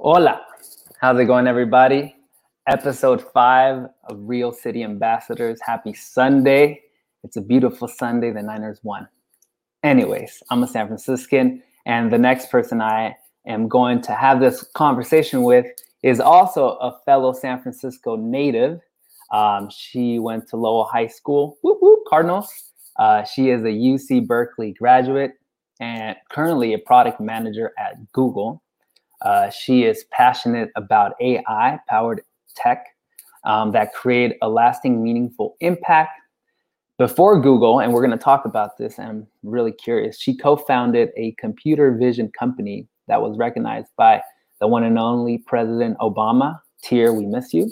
Hola, how's it going, everybody? Episode 5 of Real City Ambassadors. Happy Sunday. It's a beautiful Sunday. The Niners won. Anyways, I'm a San Franciscan, and the next person I am going to have this conversation with is also a fellow San Francisco native. She went to Lowell High School, whoop, whoop, Cardinals. She is a UC Berkeley graduate and currently a product manager at Google. She is passionate about AI-powered tech that create a lasting, meaningful impact. Before Google, and we're going to talk about this, and I'm really curious, she co-founded a computer vision company that was recognized by the one and only President Obama. Tear, we miss you.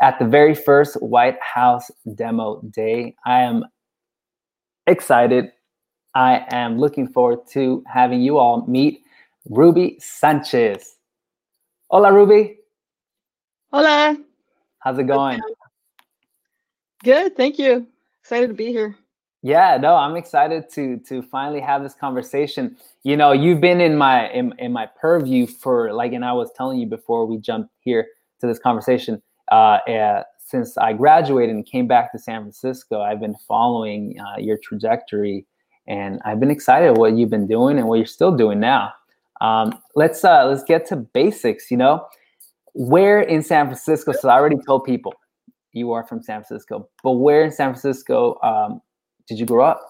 At the very first White House Demo Day. I am excited. I am looking forward to having you all meet Ruby Sanchez. Hola, Ruby. Hola. How's it going? Good, thank you. Excited to be here. Yeah, no, I'm excited to finally have this conversation. You know, you've been in my my purview for like, and I was telling you before we jumped here to this conversation. Since I graduated and came back to San Francisco, I've been following your trajectory, and I've been excited what you've been doing and what you're still doing now. Let's get to basics. You know, where in San Francisco? So I already told people you are from San Francisco, but where in San Francisco did you grow up?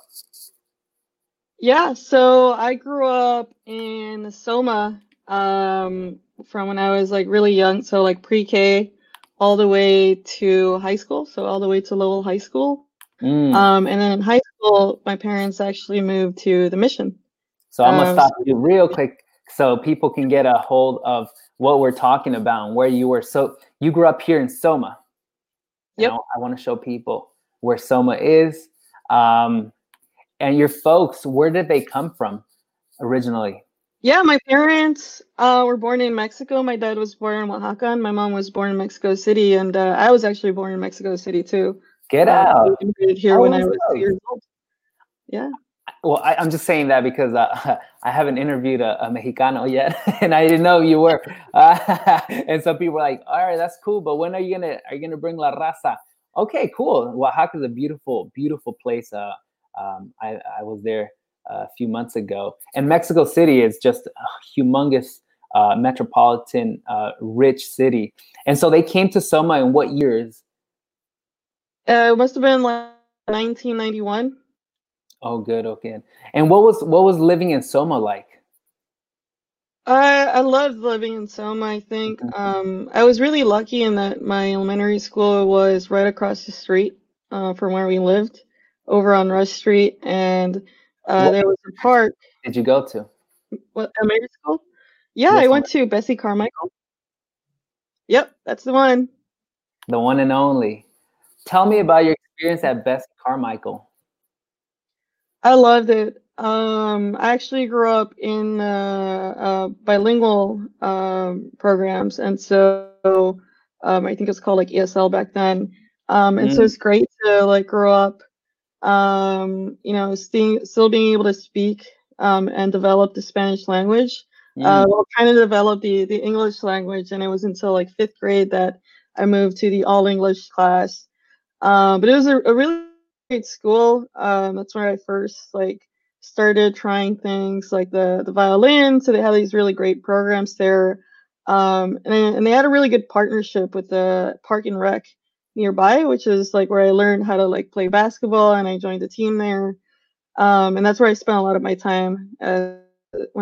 Yeah, so I grew up in Soma from when I was like really young, so like pre-K all the way to high school, so all the way to Lowell High School. And then in high school, my parents actually moved to the Mission. So I'm gonna stop you real quick so people can get a hold of what we're talking about and where you were. So you grew up here in Soma. Yep. I want to show people where Soma is. And your folks, where did they come from originally? Yeah, my parents were born in Mexico. My dad was born in Oaxaca, and my mom was born in Mexico City. And I was actually born in Mexico City too. Get out. I immigrated here when I was 2 years old. Yeah. Well, I'm just saying that because I haven't interviewed a Mexicano yet, and I didn't know you were. And some people are like, all right, that's cool, but when are you gonna bring La Raza? Okay, cool. Oaxaca is a beautiful, beautiful place. I was there a few months ago. And Mexico City is just a humongous metropolitan, rich city. And so they came to Soma in what years? It must have been like 1991. Oh, good. Okay. And what was living in Soma like? I loved living in Soma, I think. Mm-hmm. I was really lucky in that my elementary school was right across the street from where we lived, over on Rush Street. And there was a park. Did you go to? What, elementary school? Yeah, I went to Bessie Carmichael. Yep, that's the one. The one and only. Tell me about your experience at Bessie Carmichael. I loved it. I actually grew up in bilingual programs, and so I think it's called like ESL back then. And so it's great to like grow up, still being able to speak and develop the Spanish language. Well, trying to develop the English language, and it was until like 5th grade that I moved to the all English class. But it was a really great school. That's where I first like started trying things like the violin. So they had these really great programs there, and they had a really good partnership with the Park and Rec nearby, which is like where I learned how to like play basketball, and I joined a team there. And that's where I spent a lot of my time when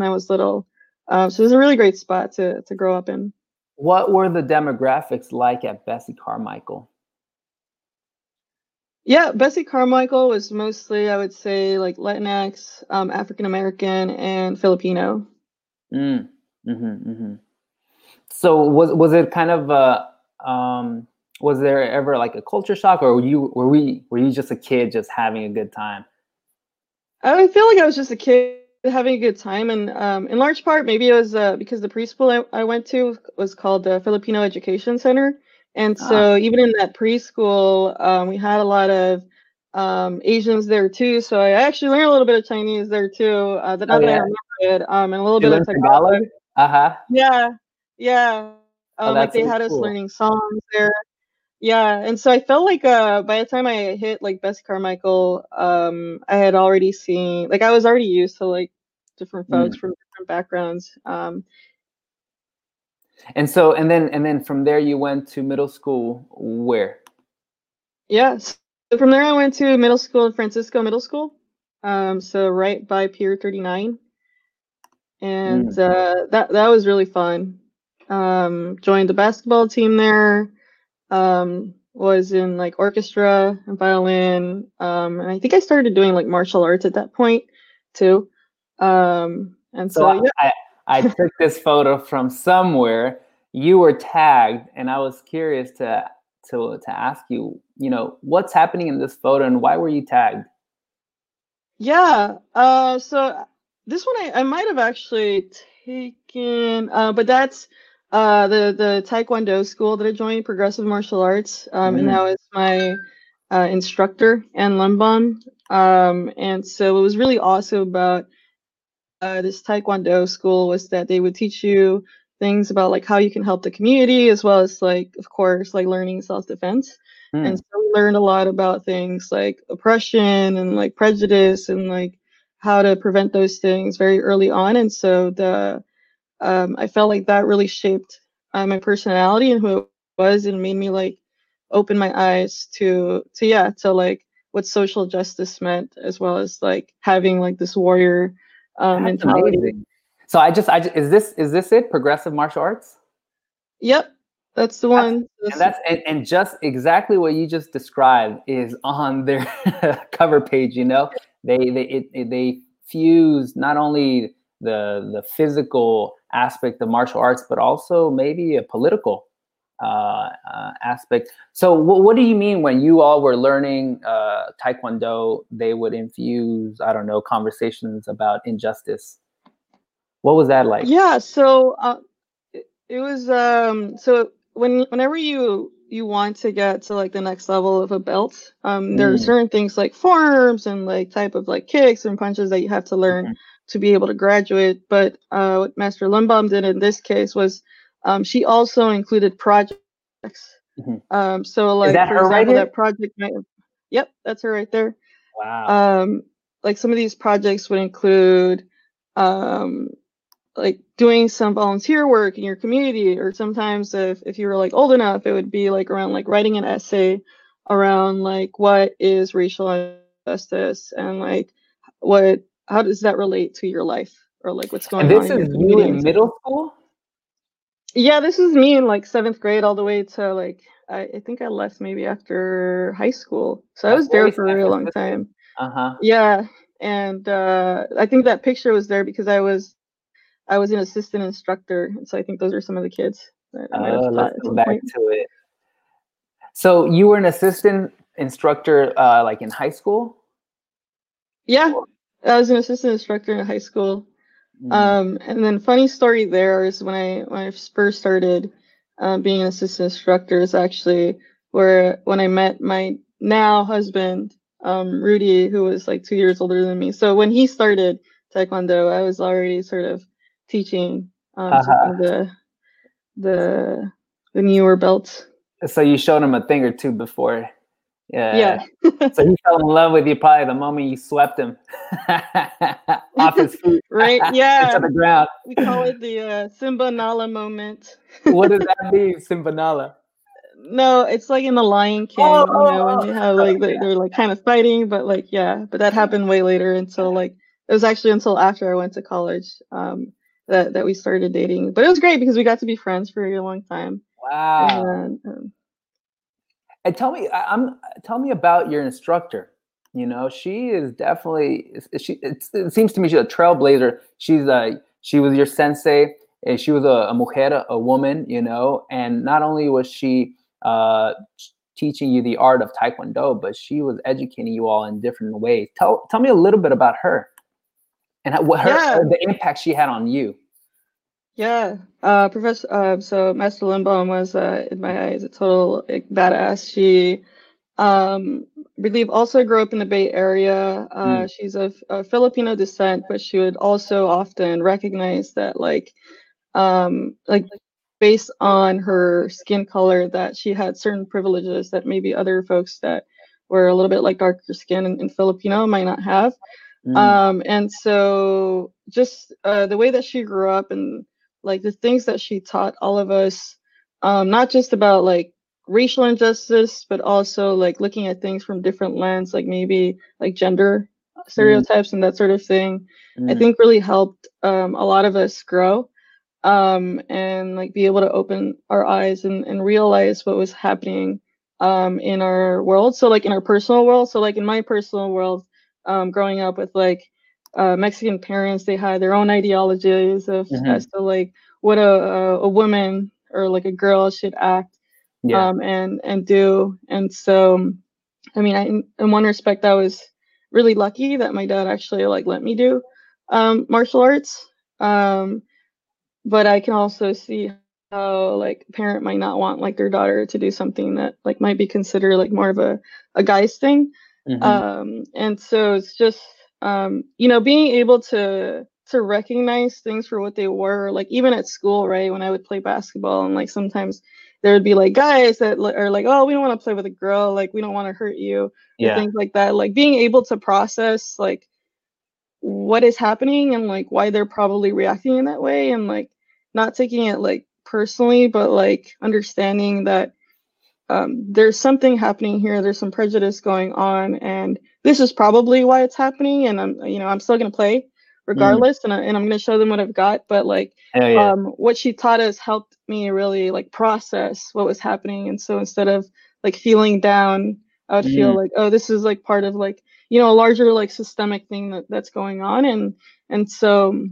I was little. So it was a really great spot to grow up in. What were the demographics like at Bessie Carmichael? Yeah, Bessie Carmichael was mostly, I would say, like Latinx, African American, and Filipino. So was it kind of was there ever like a culture shock, or were you just a kid just having a good time? I feel like I was just a kid having a good time, and in large part maybe it was because the preschool I went to was called the Filipino Education Center. And so even in that preschool, we had a lot of Asians there too. So I actually learned a little bit of Chinese there too. That I remember it, and a little bit of Tagalog. Yeah, Yeah. Like they had us learning songs there. Yeah. And so I felt like by the time I hit like Bessie Carmichael, I had already seen, like I was already used to like different folks from different backgrounds. And so, and then from there you went to middle school where? Yes. So from there I went to middle school, Francisco Middle School. So right by Pier 39. And that was really fun. Joined the basketball team there. Was in like orchestra and violin. And I think I started doing like martial arts at that point too. And so yeah. I took this photo from somewhere. You were tagged, and I was curious to ask you, you know, what's happening in this photo, and why were you tagged? Yeah. So this one I might have actually taken, but that's the Taekwondo school that I joined, Progressive Martial Arts, and that was my instructor, Anne Lumban. And so what was really awesome about this Taekwondo school was that they would teach you things about like how you can help the community, as well as like, of course, like learning self-defense. And so we learned a lot about things like oppression and like prejudice and like how to prevent those things very early on. And so I felt like that really shaped my personality and who I was, and made me like open my eyes to like what social justice meant, as well as like having like this warrior mentality. Amazing. So I just is this it? Progressive martial arts? Yep, that's the one. And just exactly what you just described is on their cover page. You know, they fuse not only the physical aspect of martial arts, but also maybe a political aspect. So what do you mean when you all were learning Taekwondo, they would infuse, I don't know, conversations about injustice? What was that like? Yeah, so it was, so whenever you want to get to like the next level of a belt, there are certain things like forms and like type of like kicks and punches that you have to learn to be able to graduate. But what Master Lumbaum did in this case was she also included projects. So like, is that for her example, that project might have, yep, that's her right there. Wow. Like some of these projects would include like doing some volunteer work in your community, or sometimes if you were like old enough, it would be like around like writing an essay around like what is racial injustice and like how does that relate to your life, or like what's going on? And this is you in middle school? Yeah, this is me in like seventh grade all the way to like, I think I left maybe after high school. So I was there for a really long time. Uh-huh. Yeah. And I think that picture was there because I was an assistant instructor. And so I think those are some of the kids that I might have taught. Let's go back to it. So you were an assistant instructor like in high school? Yeah. I was an assistant instructor in high school. And then funny story there is when I first started being an assistant instructor is actually when I met my now husband, Rudy, who was like 2 years older than me. So when he started Taekwondo, I was already sort of teaching the newer belts. So you showed him a thing or two before. Yeah. So he fell in love with you probably the moment you swept him off his feet, right? Yeah, into the ground. We call it the Simba Nala moment. What does that mean, Simba Nala? No, it's like in the Lion King, when they have like they're like kind of fighting, but like but that happened way later. Until like it was actually until after I went to college that we started dating. But it was great because we got to be friends for a long time. Wow. And tell me about your instructor. You know, she is definitely. It seems to me she's a trailblazer. She was your sensei. And she was a mujer, a woman. You know, and not only was she teaching you the art of Taekwondo, but she was educating you all in different ways. Tell me a little bit about her, and the impact she had on you. Yeah, Professor. So Master Limbaum was, in my eyes, a total like, badass. She, I believe, also grew up in the Bay Area. She's of Filipino descent, but she would also often recognize that, like based on her skin color that she had certain privileges that maybe other folks that were a little bit like darker skin and Filipino might not have. Mm. And so just the way that she grew up and like the things that she taught all of us, not just about like racial injustice, but also like looking at things from different lens, like maybe like gender stereotypes and that sort of thing, I think really helped a lot of us grow and like be able to open our eyes and realize what was happening in our world. So like in our personal world, so like in my personal world, growing up with like Mexican parents, they had their own ideologies of as to like what a woman or like a girl should act and do. And so, I mean, in one respect, I was really lucky that my dad actually like let me do martial arts. But I can also see how like a parent might not want like their daughter to do something that like might be considered like more of a guy's thing. And so it's just, you know, being able to recognize things for what they were, like even at school, right, when I would play basketball and like sometimes there would be like guys that are like, oh, we don't want to play with a girl, like we don't want to hurt you, and things like that. Like being able to process like what is happening and like why they're probably reacting in that way and like not taking it like personally, but like understanding that there's something happening here, there's some prejudice going on, and this is probably why it's happening, and I'm, you know, I'm still gonna play regardless, and I'm gonna show them what I've got. But like what she taught us helped me really like process what was happening. And so instead of like feeling down, I would feel like, oh, this is like part of like, you know, a larger like systemic thing that's going on. And so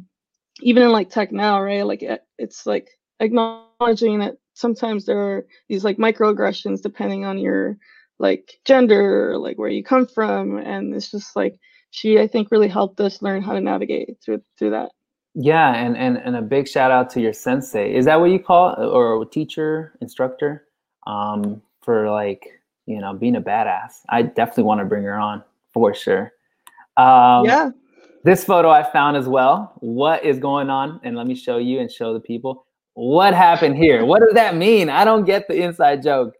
even in like tech now, right, like it's like acknowledging that sometimes there are these like microaggressions depending on your like gender, like where you come from, and it's just like she, I think, really helped us learn how to navigate through that. Yeah, and a big shout out to your sensei. Is that what you call it? Or teacher, instructor, for like, you know, being a badass. I definitely want to bring her on for sure. Yeah. This photo I found as well. What is going on? And let me show you and show the people. What happened here? What does that mean? I don't get the inside joke.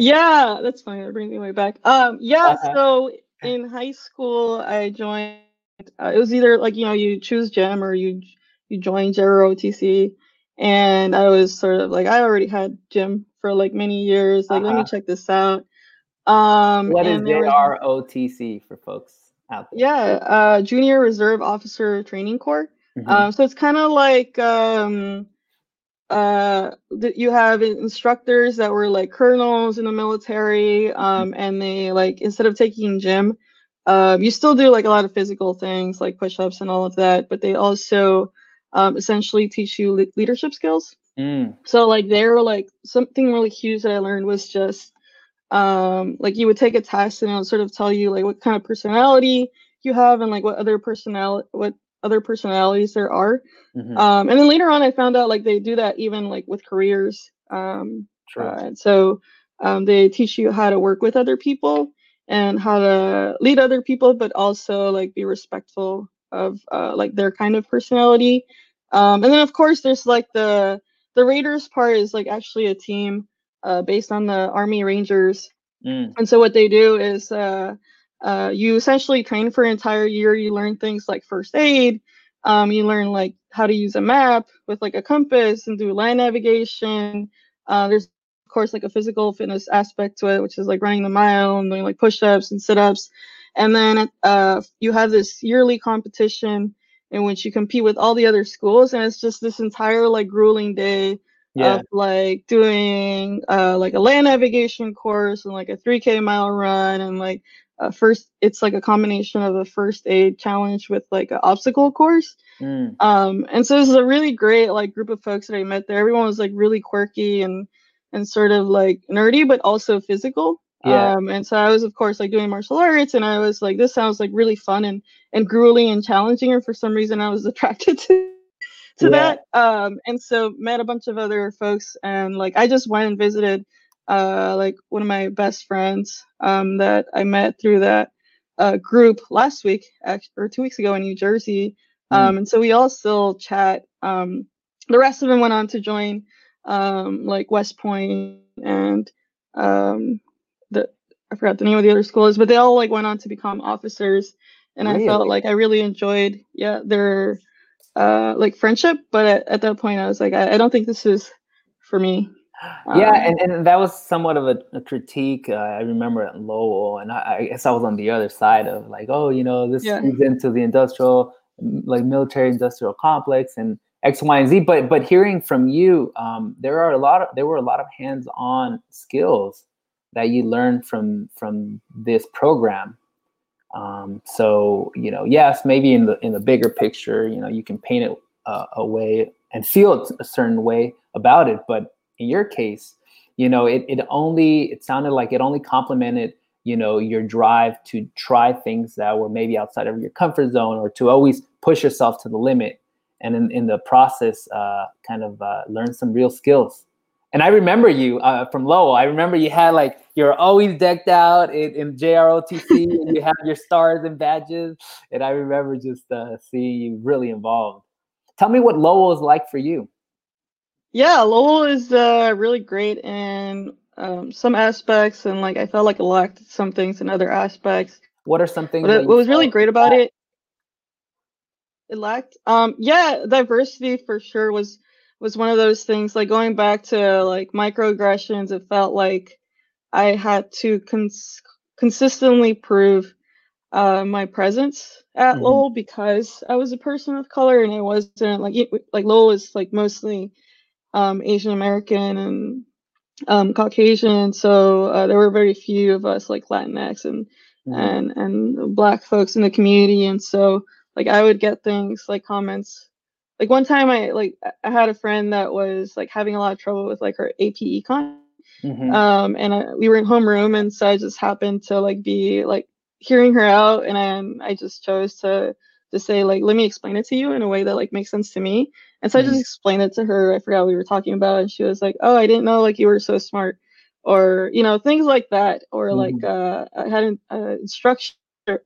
Yeah, that's fine. That brings me way back. So in high school, I joined, it was either like, you know, you choose gym or you join JROTC. And I was sort of like, I already had gym for like many years. Like, let me check this out. What is JROTC for folks out there? Yeah, Junior Reserve Officer Training Corps. So it's kind of like you have instructors that were like colonels in the military, and they like, instead of taking gym, you still do like a lot of physical things like push-ups and all of that, but they also essentially teach you leadership skills. So like they were like, something really huge that I learned was just like you would take a test and it would sort of tell you like what kind of personality you have and like what other personalities there are. And then later on I found out like they do that even like with careers, and so they teach you how to work with other people and how to lead other people, but also like be respectful of like their kind of personality. And then of course there's like the Raiders part is like actually a team based on the Army Rangers. And so what they do is you essentially train for an entire year. You learn things like first aid. You learn like how to use a map with like a compass and do land navigation. There's of course like a physical fitness aspect to it, which is like running the mile and doing like push-ups and sit-ups. And then you have this yearly competition in which you compete with all the other schools, and it's just this entire like grueling day of like doing like a land navigation course and like a 3K mile run and like it's like a combination of a first aid challenge with like an obstacle course. And so this is a really great like group of folks that I met there. Everyone was like really quirky and sort of like nerdy, but also physical. And so I was of course like doing martial arts, and I was like, this sounds like really fun and grueling and challenging, and for some reason I was attracted to that. And so met a bunch of other folks, and like I just went and visited like one of my best friends that I met through that group last week, or 2 weeks ago in New Jersey. And so we all still chat The rest of them went on to join like West Point and I forgot the name of the other schools, but they all like went on to become officers. And really? I felt like I really enjoyed, yeah, their like friendship. But at that point, I was like, I don't think this is for me. Yeah, and that was somewhat of a critique. I remember at Lowell, and I guess I was on the other side of like, oh, you know, this leads into the industrial, like military industrial complex and X, Y, and Z. But hearing from you, there were a lot of hands-on skills that you learned from this program. So, you know, yes, maybe in the bigger picture, you know, you can paint it a way and feel a certain way about it, but in your case, you know, it sounded like it only complemented, you know, your drive to try things that were maybe outside of your comfort zone or to always push yourself to the limit. And in the process, learn some real skills. And I remember you from Lowell. I remember you had like, you're always decked out in JROTC and you have your stars and badges. And I remember just seeing you really involved. Tell me what Lowell is like for you. Yeah, Lowell is really great in some aspects, and like I felt like I lacked some things in other aspects. What are some things? What was really great about it? It lacked, diversity for sure was one of those things. Like going back to like microaggressions, it felt like I had to consistently prove my presence at Lowell because I was a person of color and I wasn't like Lowell is like mostly. Asian American and Caucasian, so there were very few of us like Latinx and Black folks in the community, and so like I would get things like comments. Like one time, I had a friend that was like having a lot of trouble with like her AP Econ, and we were in homeroom, and so I just happened to like be like hearing her out, and I just chose to say like, let me explain it to you in a way that like makes sense to me. And so I just explained it to her. I forgot what we were talking about. And she was like, oh, I didn't know like you were so smart, or, you know, things like that. Or like I had an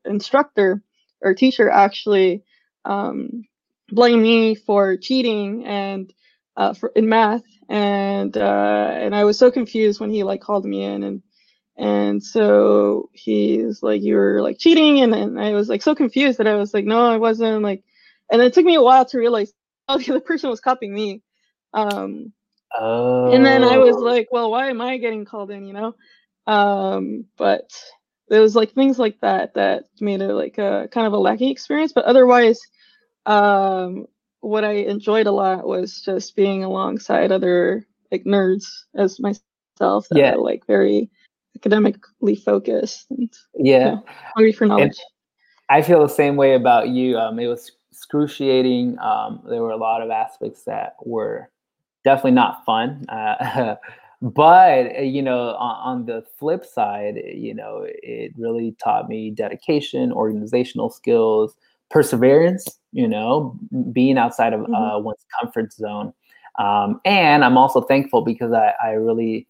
instructor or teacher actually blame me for cheating and in math. And I was so confused when he like called me in and so he's like, you were like cheating. And then I was like so confused that I was like, no, I wasn't like, and it took me a while to realize the person was copying me. And then I was like, well, why am I getting called in, you know? But there was like things like that made it like a kind of a lacking experience. But otherwise, what I enjoyed a lot was just being alongside other like nerds as myself that were like very academically focused and you know, hungry for knowledge. And I feel the same way about you. It was excruciating. There were a lot of aspects that were definitely not fun. But, you know, on the flip side, you know, it really taught me dedication, organizational skills, perseverance, you know, being outside of one's comfort zone. And I'm also thankful because I really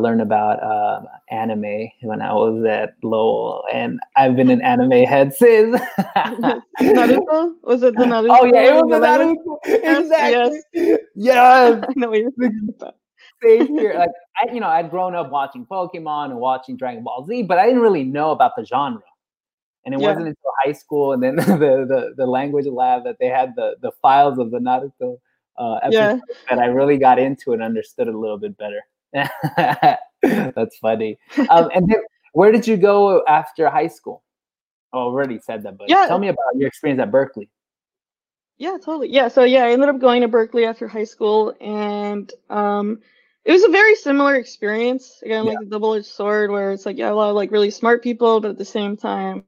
learned about anime when I was at Lowell, and I've been an anime head since. Naruto? Was it the Naruto? Oh yeah, it was the Naruto. Exactly. Yes. I know what you're thinking about. Same here. Like I'd grown up watching Pokemon and watching Dragon Ball Z, but I didn't really know about the genre. And it wasn't until high school, and then the language lab that they had the files of the Naruto episode that I really got into and understood it a little bit better. That's funny. And then, where did you go after high school? Oh, I already said that, but tell me about your experience at Berkeley. Yeah, totally. Yeah, so I ended up going to Berkeley after high school, and it was a very similar experience. Again, like a double-edged sword, where it's like a lot of like really smart people, but at the same time,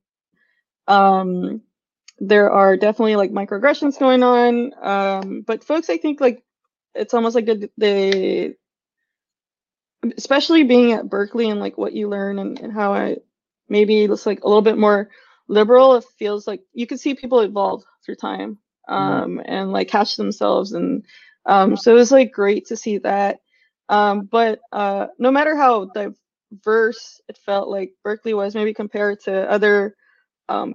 there are definitely like microaggressions going on. But folks, I think like it's almost like they especially being at Berkeley and like what you learn and how I maybe it's like a little bit more liberal. It feels like you can see people evolve through time and like catch themselves. And so it was like great to see that. But no matter how diverse it felt like Berkeley was, maybe compared to other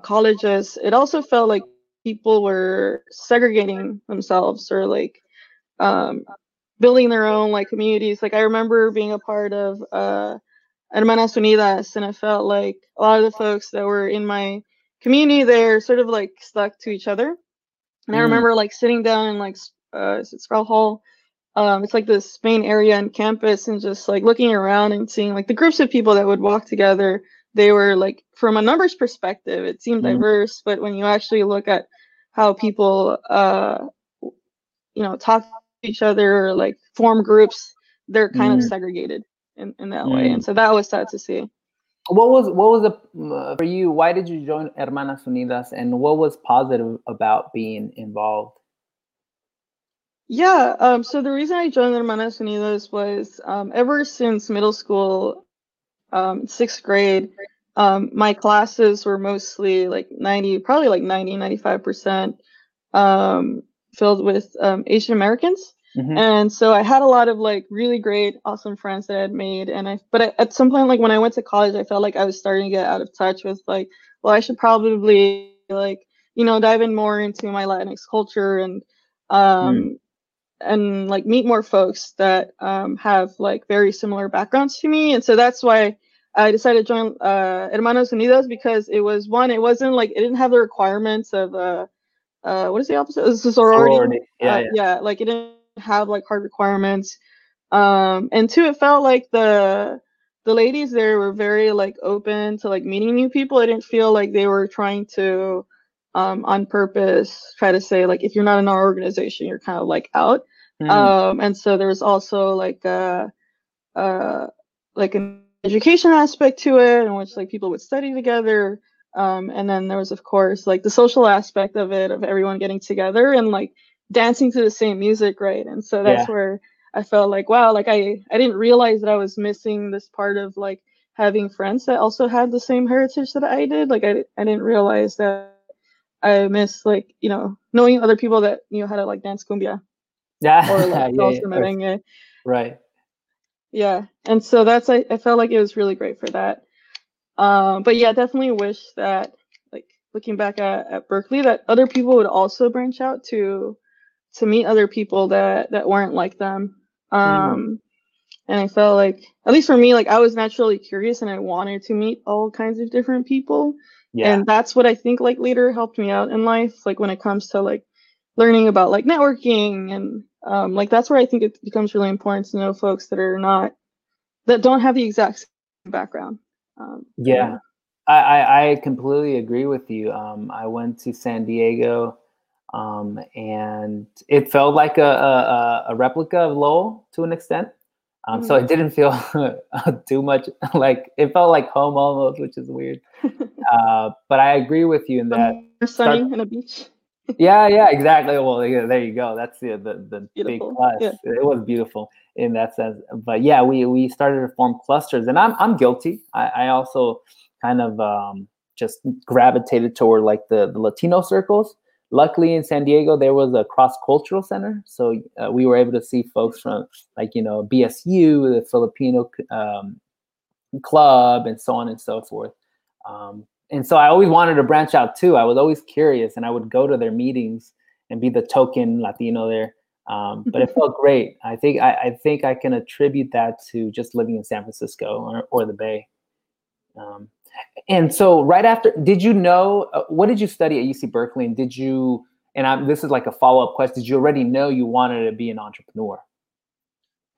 colleges, it also felt like people were segregating themselves or like building their own like communities. Like I remember being a part of Hermanas Unidas, and I felt like a lot of the folks that were in my community, they're sort of like stuck to each other. And I remember like sitting down in like Sprout Hall. It's like this main area on campus, and just like looking around and seeing like the groups of people that would walk together. They were like, from a numbers perspective, it seemed diverse, but when you actually look at how people, you know, talk to each other, or like form groups, they're kind of segregated in that way. And so that was sad to see. What was for you, why did you join Hermanas Unidas, and what was positive about being involved? Yeah, so the reason I joined Hermanas Unidas was ever since middle school, sixth grade, my classes were mostly like 95% filled with Asian Americans. And so I had a lot of like really great, awesome friends that I had made. But at some point, like when I went to college, I felt like I was starting to get out of touch with like, well, I should probably like, you know, dive in more into my Latinx culture and like meet more folks that have like very similar backgrounds to me. And so that's why I decided to join Hermanas Unidas, because it was one, it wasn't like, it didn't have the requirements of what is the opposite? It's a sorority. Yeah, like it didn't have like hard requirements, and two, it felt like the ladies there were very like open to like meeting new people. I didn't feel like they were trying to on purpose try to say like, if you're not in our organization, you're kind of like out. And so there was also like an education aspect to it, in which like people would study together, and then there was of course like the social aspect of it, of everyone getting together and like dancing to the same music, right? And so that's where I felt like, wow, like I didn't realize that I was missing this part of like having friends that also had the same heritage that I did. Like I didn't realize that I missed like, you know, knowing other people that knew how to like dance cumbia. Or like merengue. Right. Yeah. And so that's, I felt like it was really great for that. But yeah, definitely wish that like looking back at Berkeley, that other people would also branch out to meet other people that weren't like them. And I felt like, at least for me, like I was naturally curious and I wanted to meet all kinds of different people. And that's what I think like later helped me out in life, like when it comes to like learning about like networking and like that's where I think it becomes really important to know folks that are not, that don't have the exact same background. I completely agree with you. I went to San Diego, and it felt like a replica of Lowell to an extent. So it didn't feel too much like, it felt like home almost, which is weird. But I agree with you in that. Sunny and a beach. Yeah, exactly. Well, yeah, there you go. That's the big plus. Yeah. It was beautiful in that sense. But yeah, we started to form clusters, and I'm guilty. I also kind of just gravitated toward like the Latino circles. Luckily, in San Diego, there was a cross-cultural center, so we were able to see folks from, like, you know, BSU, the Filipino club, and so on and so forth. And so I always wanted to branch out, too. I was always curious, and I would go to their meetings and be the token Latino there. But it felt great. I think I can attribute that to just living in San Francisco or the Bay. And so right after, did you know, what did you study at UC Berkeley? And did you, this is like a follow-up question, did you already know you wanted to be an entrepreneur?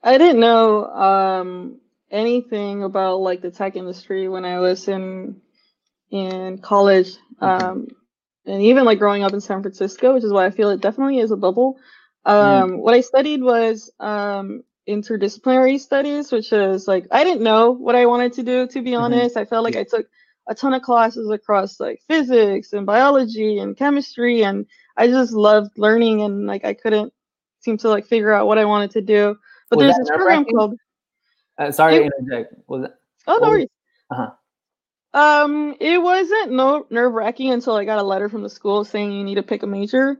I didn't know anything about like the tech industry when I was in college. And even like growing up in San Francisco, which is why I feel it definitely is a bubble. What I studied was interdisciplinary studies, which is like, I didn't know what I wanted to do, to be honest. I felt like I took a ton of classes across like physics and biology and chemistry, and I just loved learning, and like I couldn't seem to like figure out what I wanted to do. But there's this program called sorry to interject. Was that, oh, no worries. It wasn't nerve-wracking until I got a letter from the school saying you need to pick a major,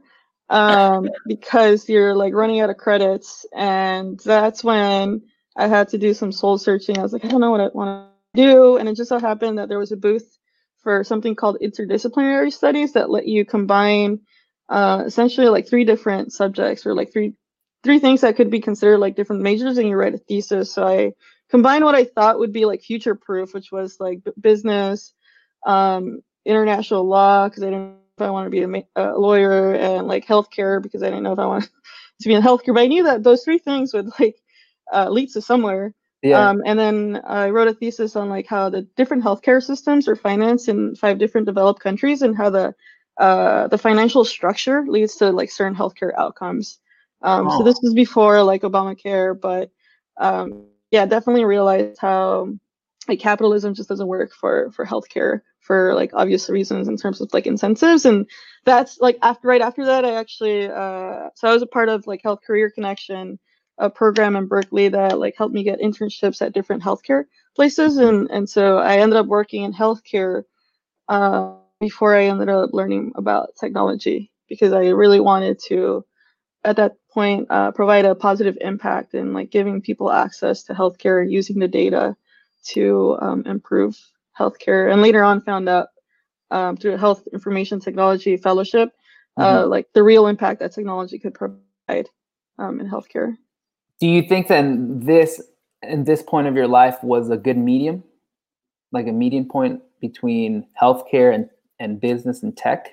because you're like running out of credits. And that's when I had to do some soul searching. I was like, I don't know what I want to do. And it just so happened that there was a booth for something called interdisciplinary studies that let you combine essentially like three different subjects, or like three three things that could be considered like different majors, and you write a thesis. So I combined what I thought would be like future proof, which was like business, international law, because I didn't know if I wanted to be a lawyer, and like healthcare, because I didn't know if I wanted to be in healthcare. But I knew that those three things would like lead to somewhere. Yeah. And then I wrote a thesis on like how the different healthcare systems are financed in 5 different developed countries, and how the financial structure leads to like certain healthcare outcomes. So this was before like Obamacare, but yeah, definitely realized how like capitalism just doesn't work for healthcare for like obvious reasons in terms of like incentives. And that's like right after that, I actually so I was a part of like Health Career Connection, a program in Berkeley that like helped me get internships at different healthcare places, and so I ended up working in healthcare before I ended up learning about technology, because I really wanted to at that point provide a positive impact in like giving people access to healthcare and using the data to improve healthcare. And later on found out through a health information technology fellowship like the real impact that technology could provide in healthcare. Do you think then this point of your life was a good medium, like a median point between healthcare and business and tech?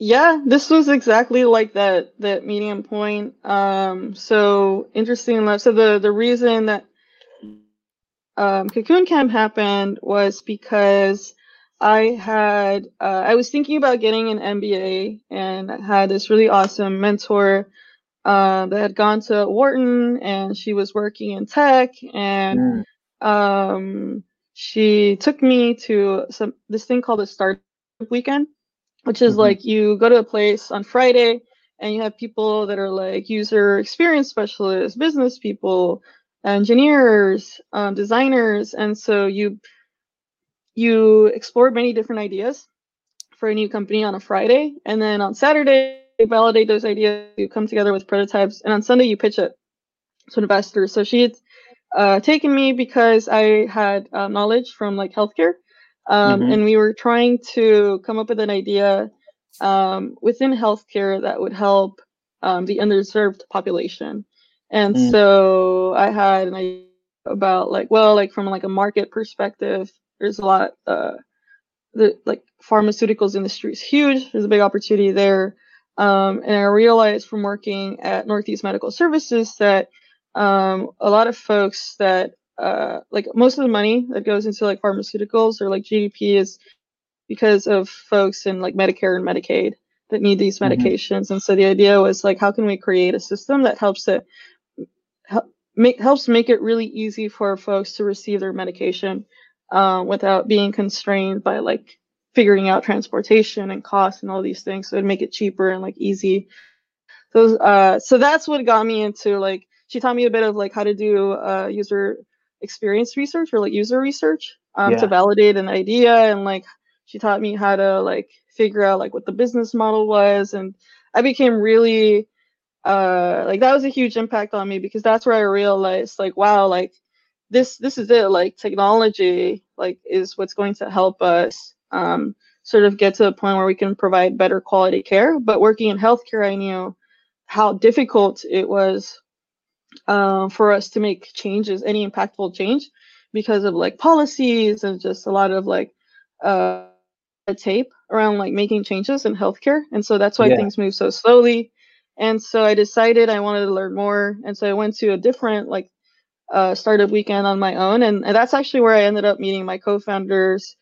Yeah, this was exactly like that median point. So interesting enough, so the reason that Cocoon Camp happened was because I was thinking about getting an MBA, and I had this really awesome mentor that had gone to Wharton, and she was working in tech, and she took me to this thing called the Startup Weekend, which is like you go to a place on Friday and you have people that are like user experience specialists, business people, engineers, designers, and so you explore many different ideas for a new company on a Friday, and then on Saturday you validate those ideas, you come together with prototypes, and on Sunday you pitch it to investors. So she had taken me because I had knowledge from like healthcare, and we were trying to come up with an idea within healthcare that would help the underserved population. And so I had an idea about like, well, like from like a market perspective, there's a lot, the like pharmaceuticals industry is huge. There's a big opportunity there. And I realized from working at Northeast Medical Services that a lot of folks that like most of the money that goes into like pharmaceuticals or like GDP is because of folks in like Medicare and Medicaid that need these medications. And so the idea was like, how can we create a system that helps make it really easy for folks to receive their medication without being constrained by like figuring out transportation and cost and all these things. So it'd make it cheaper and like easy. So that's what got me into like, she taught me a bit of like how to do user experience research or like user research to validate an idea. And like, she taught me how to like figure out like what the business model was. And I became really like, that was a huge impact on me, because that's where I realized like, wow, like this is it. Like technology like is what's going to help us sort of get to the point where we can provide better quality care. But working in healthcare, I knew how difficult it was for us to make changes, any impactful change, because of like policies and just a lot of like tape around like making changes in healthcare. And so that's why things move so slowly. And so I decided I wanted to learn more, and so I went to a different like startup weekend on my own, and that's actually where I ended up meeting my co-founders,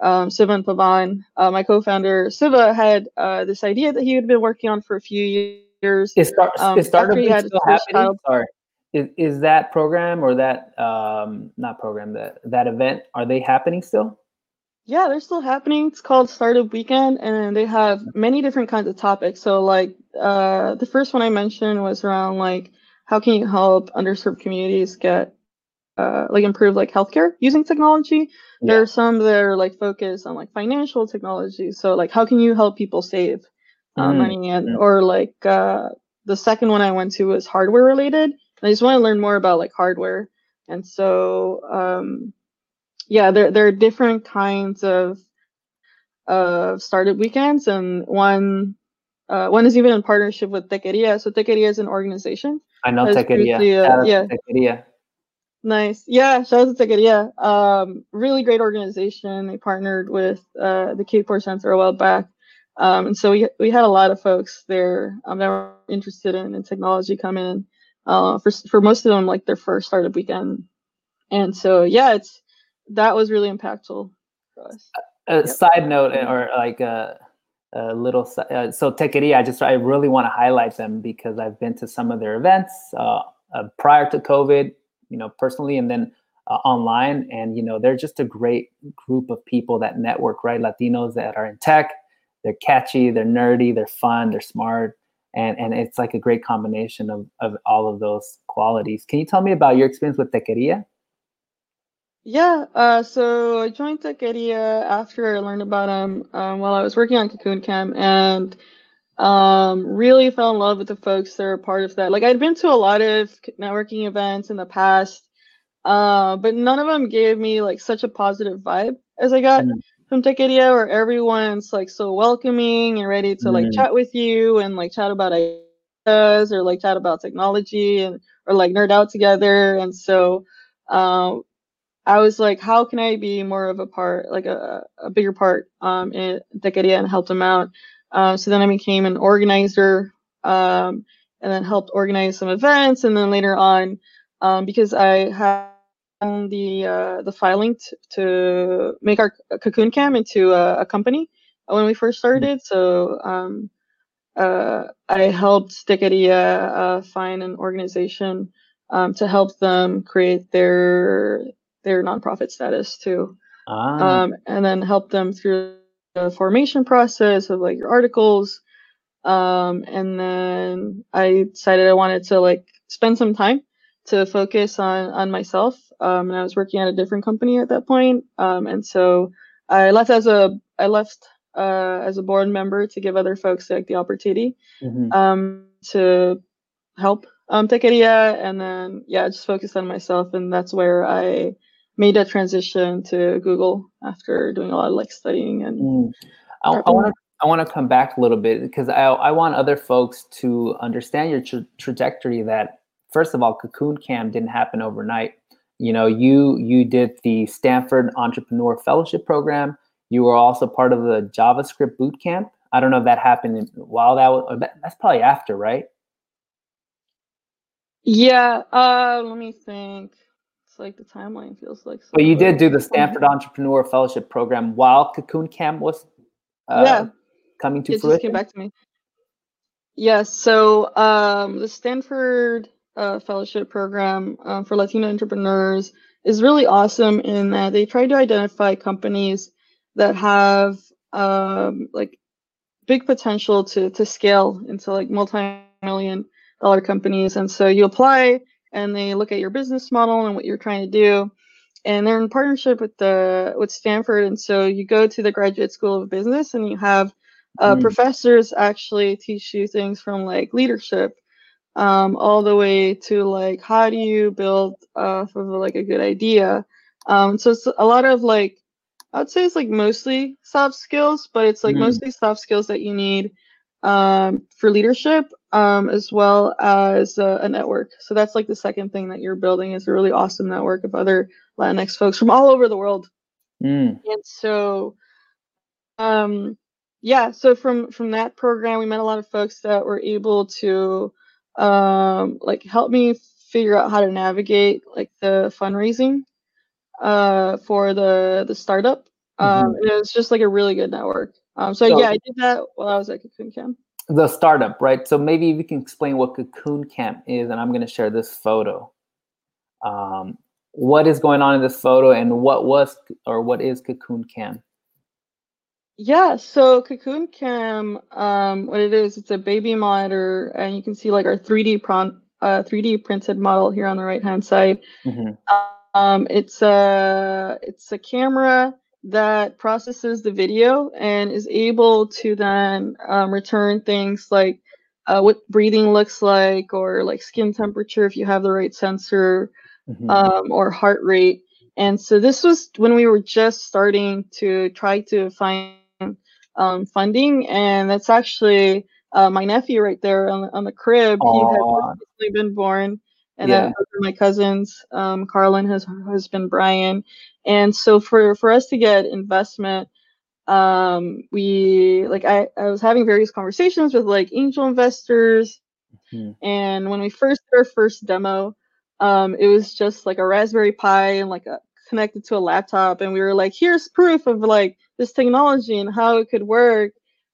Siva and Pavan. My co-founder Siva had this idea that he had been working on for a few years. Is Startup Week still happening? Sorry. Is that program or that not program, that event, are they happening still? Yeah, they're still happening. It's called Startup Weekend, and they have many different kinds of topics. So like the first one I mentioned was around like how can you help underserved communities get like improve like healthcare using technology. There are some that are like focused on like financial technology. So like how can you help people save money, and or like the second one I went to was hardware related. I just want to learn more about like hardware. And so yeah, there are different kinds of startup weekends, and one One is even in partnership with Techqueria. So Techqueria is an organization. I know Techqueria. Yeah. Techqueria. Nice. Yeah, shout out to Techqueria. Really great organization. They partnered with the K4 Center a while back. And so we had a lot of folks there that were interested in technology come in for most of them, like their first startup weekend. And so, yeah, that was really impactful for us. Side note or like a little, so Techqueria, I really want to highlight them because I've been to some of their events prior to COVID, personally, and then online. And, they're just a great group of people that network, right? Latinos that are in tech. They're catchy, they're nerdy, they're fun, they're smart. And it's like a great combination of all of those qualities. Can you tell me about your experience with Techqueria? Yeah, so I joined Techqueria after I learned about them while I was working on Cocoon Camp, and really fell in love with the folks that are part of that. Like, I'd been to a lot of networking events in the past, but none of them gave me like such a positive vibe as I got. Mm-hmm. From Techqueria, where everyone's like so welcoming and ready to like chat with you and like chat about ideas or like chat about technology and or like nerd out together. And so I was like, how can I be more of a part, like a bigger part in Techqueria and help them out? So then I became an organizer and then helped organize some events. And then later on, because I had the filing to make our Cocoon Camp into a company when we first started. So I helped Techqueria find an organization to help them create their nonprofit status too. And then help them through the formation process of like your articles. And then I decided I wanted to like spend some time to focus on myself. And I was working at a different company at that point. And so I left as a board member to give other folks like the opportunity to help Techqueria. And then, yeah, just focused on myself. And that's where I made that transition to Google after doing a lot of like studying. And I want to come back a little bit because I want other folks to understand your trajectory that, first of all, Cocoon Camp didn't happen overnight. You did the Stanford Entrepreneur Fellowship Program. You were also part of the JavaScript boot camp. I don't know if that happened while that was. That's probably after, right? Yeah. Let me think. It's like the timeline feels like. So but you did do the Stanford Entrepreneur Fellowship Program while Cocoon Camp was coming to fruition. It just came back to me. Yes. Yeah, so the Stanford fellowship program for Latino entrepreneurs is really awesome in that they try to identify companies that have like big potential to scale into like multi-million-dollar companies. And so you apply and they look at your business model and what you're trying to do. And they're in partnership with Stanford. And so you go to the Graduate School of Business and you have professors actually teach you things from like leadership all the way to like how do you build off of like a good idea. So it's a lot of like, I would say it's like mostly soft skills, but it's like mostly soft skills that you need for leadership as well as a network. So that's like the second thing that you're building is a really awesome network of other Latinx folks from all over the world. And so yeah, so from that program we met a lot of folks that were able to like help me figure out how to navigate like the fundraising for the startup. And it was just like a really good network. So yeah, I did that while I was at Cocoon Camp. The startup, right? So maybe you can explain what Cocoon Camp is, and I'm going to share this photo. What is going on in this photo, and what is Cocoon Camp? Yeah, so Cocoon Cam, what it is, it's a baby monitor, and you can see like our 3D printed model here on the right hand side. It's a camera that processes the video and is able to then return things like what breathing looks like, or like skin temperature if you have the right sensor, or heart rate. And so this was when we were just starting to try to find funding, and that's actually my nephew right there on the crib. Aww. He had recently been born. And yeah. My cousins, Carl and his husband, Brian. And so for us to get investment, I was having various conversations with like angel investors. Mm-hmm. And when we first did our first demo, it was just like a Raspberry Pi and like connected to a laptop. And we were like, here's proof of like this technology and how it could work.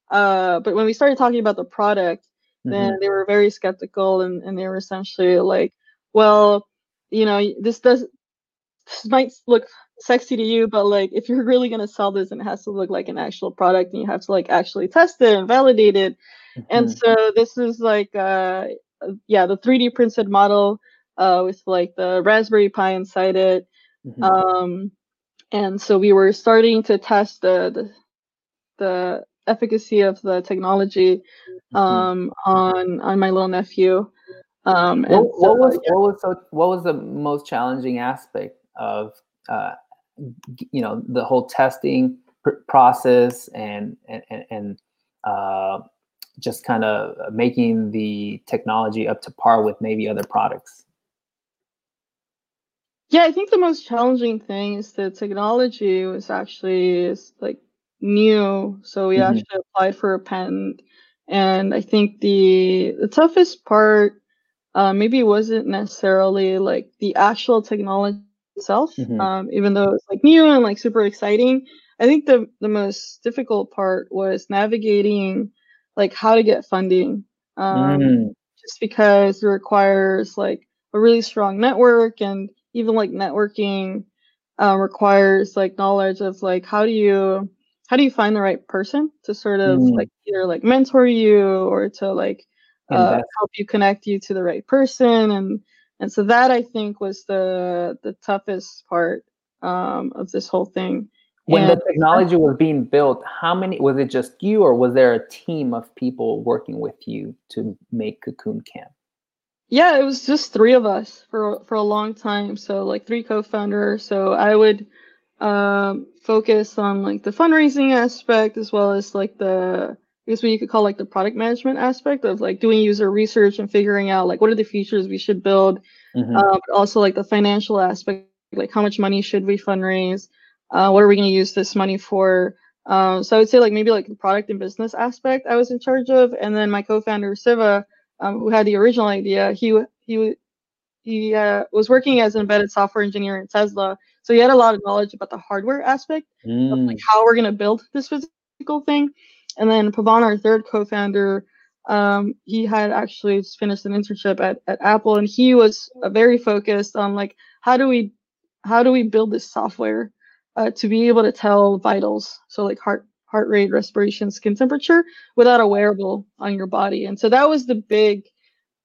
But when we started talking about the product, mm-hmm. then they were very skeptical and they were essentially like, well, you know, this might look sexy to you, but like if you're really going to sell this, and it has to look like an actual product, and you have to like actually test it and validate it. Mm-hmm. And so this is like the 3D printed model with like the Raspberry Pi inside it. Mm-hmm. And so we were starting to test the efficacy of the technology on my little nephew. What was the most challenging aspect of the whole testing process and just kind of making the technology up to par with maybe other products? Yeah, I think the most challenging thing is the technology was actually like new, so we mm-hmm. actually applied for a patent. And I think the toughest part maybe it wasn't necessarily like the actual technology itself, mm-hmm. Even though it's like new and like super exciting. I think the most difficult part was navigating like how to get funding, just because it requires like a really strong network, and even like networking requires like knowledge of like how do you find the right person to sort of like either like mentor you or to like help you connect you to the right person. And so that I think was the toughest part of this whole thing. When the technology was being built, was it just you, or was there a team of people working with you to make Cocoon Camp? Yeah, it was just three of us for a long time. So like three co-founders. So I would focus on like the fundraising aspect, as well as like I guess what you could call like the product management aspect of like doing user research and figuring out like what are the features we should build, but also like the financial aspect, like how much money should we fundraise, what are we going to use this money for. So I would say like maybe like the product and business aspect I was in charge of, and then my co-founder Siva, who had the original idea, he was working as an embedded software engineer in Tesla, so he had a lot of knowledge about the hardware aspect of like how we're going to build this physical thing. And then Pavan, our third co-founder, he had actually just finished an internship at Apple, and he was very focused on like how do we build this software to be able to tell vitals, so like heart rate, respiration, skin temperature, without a wearable on your body. And so that was the big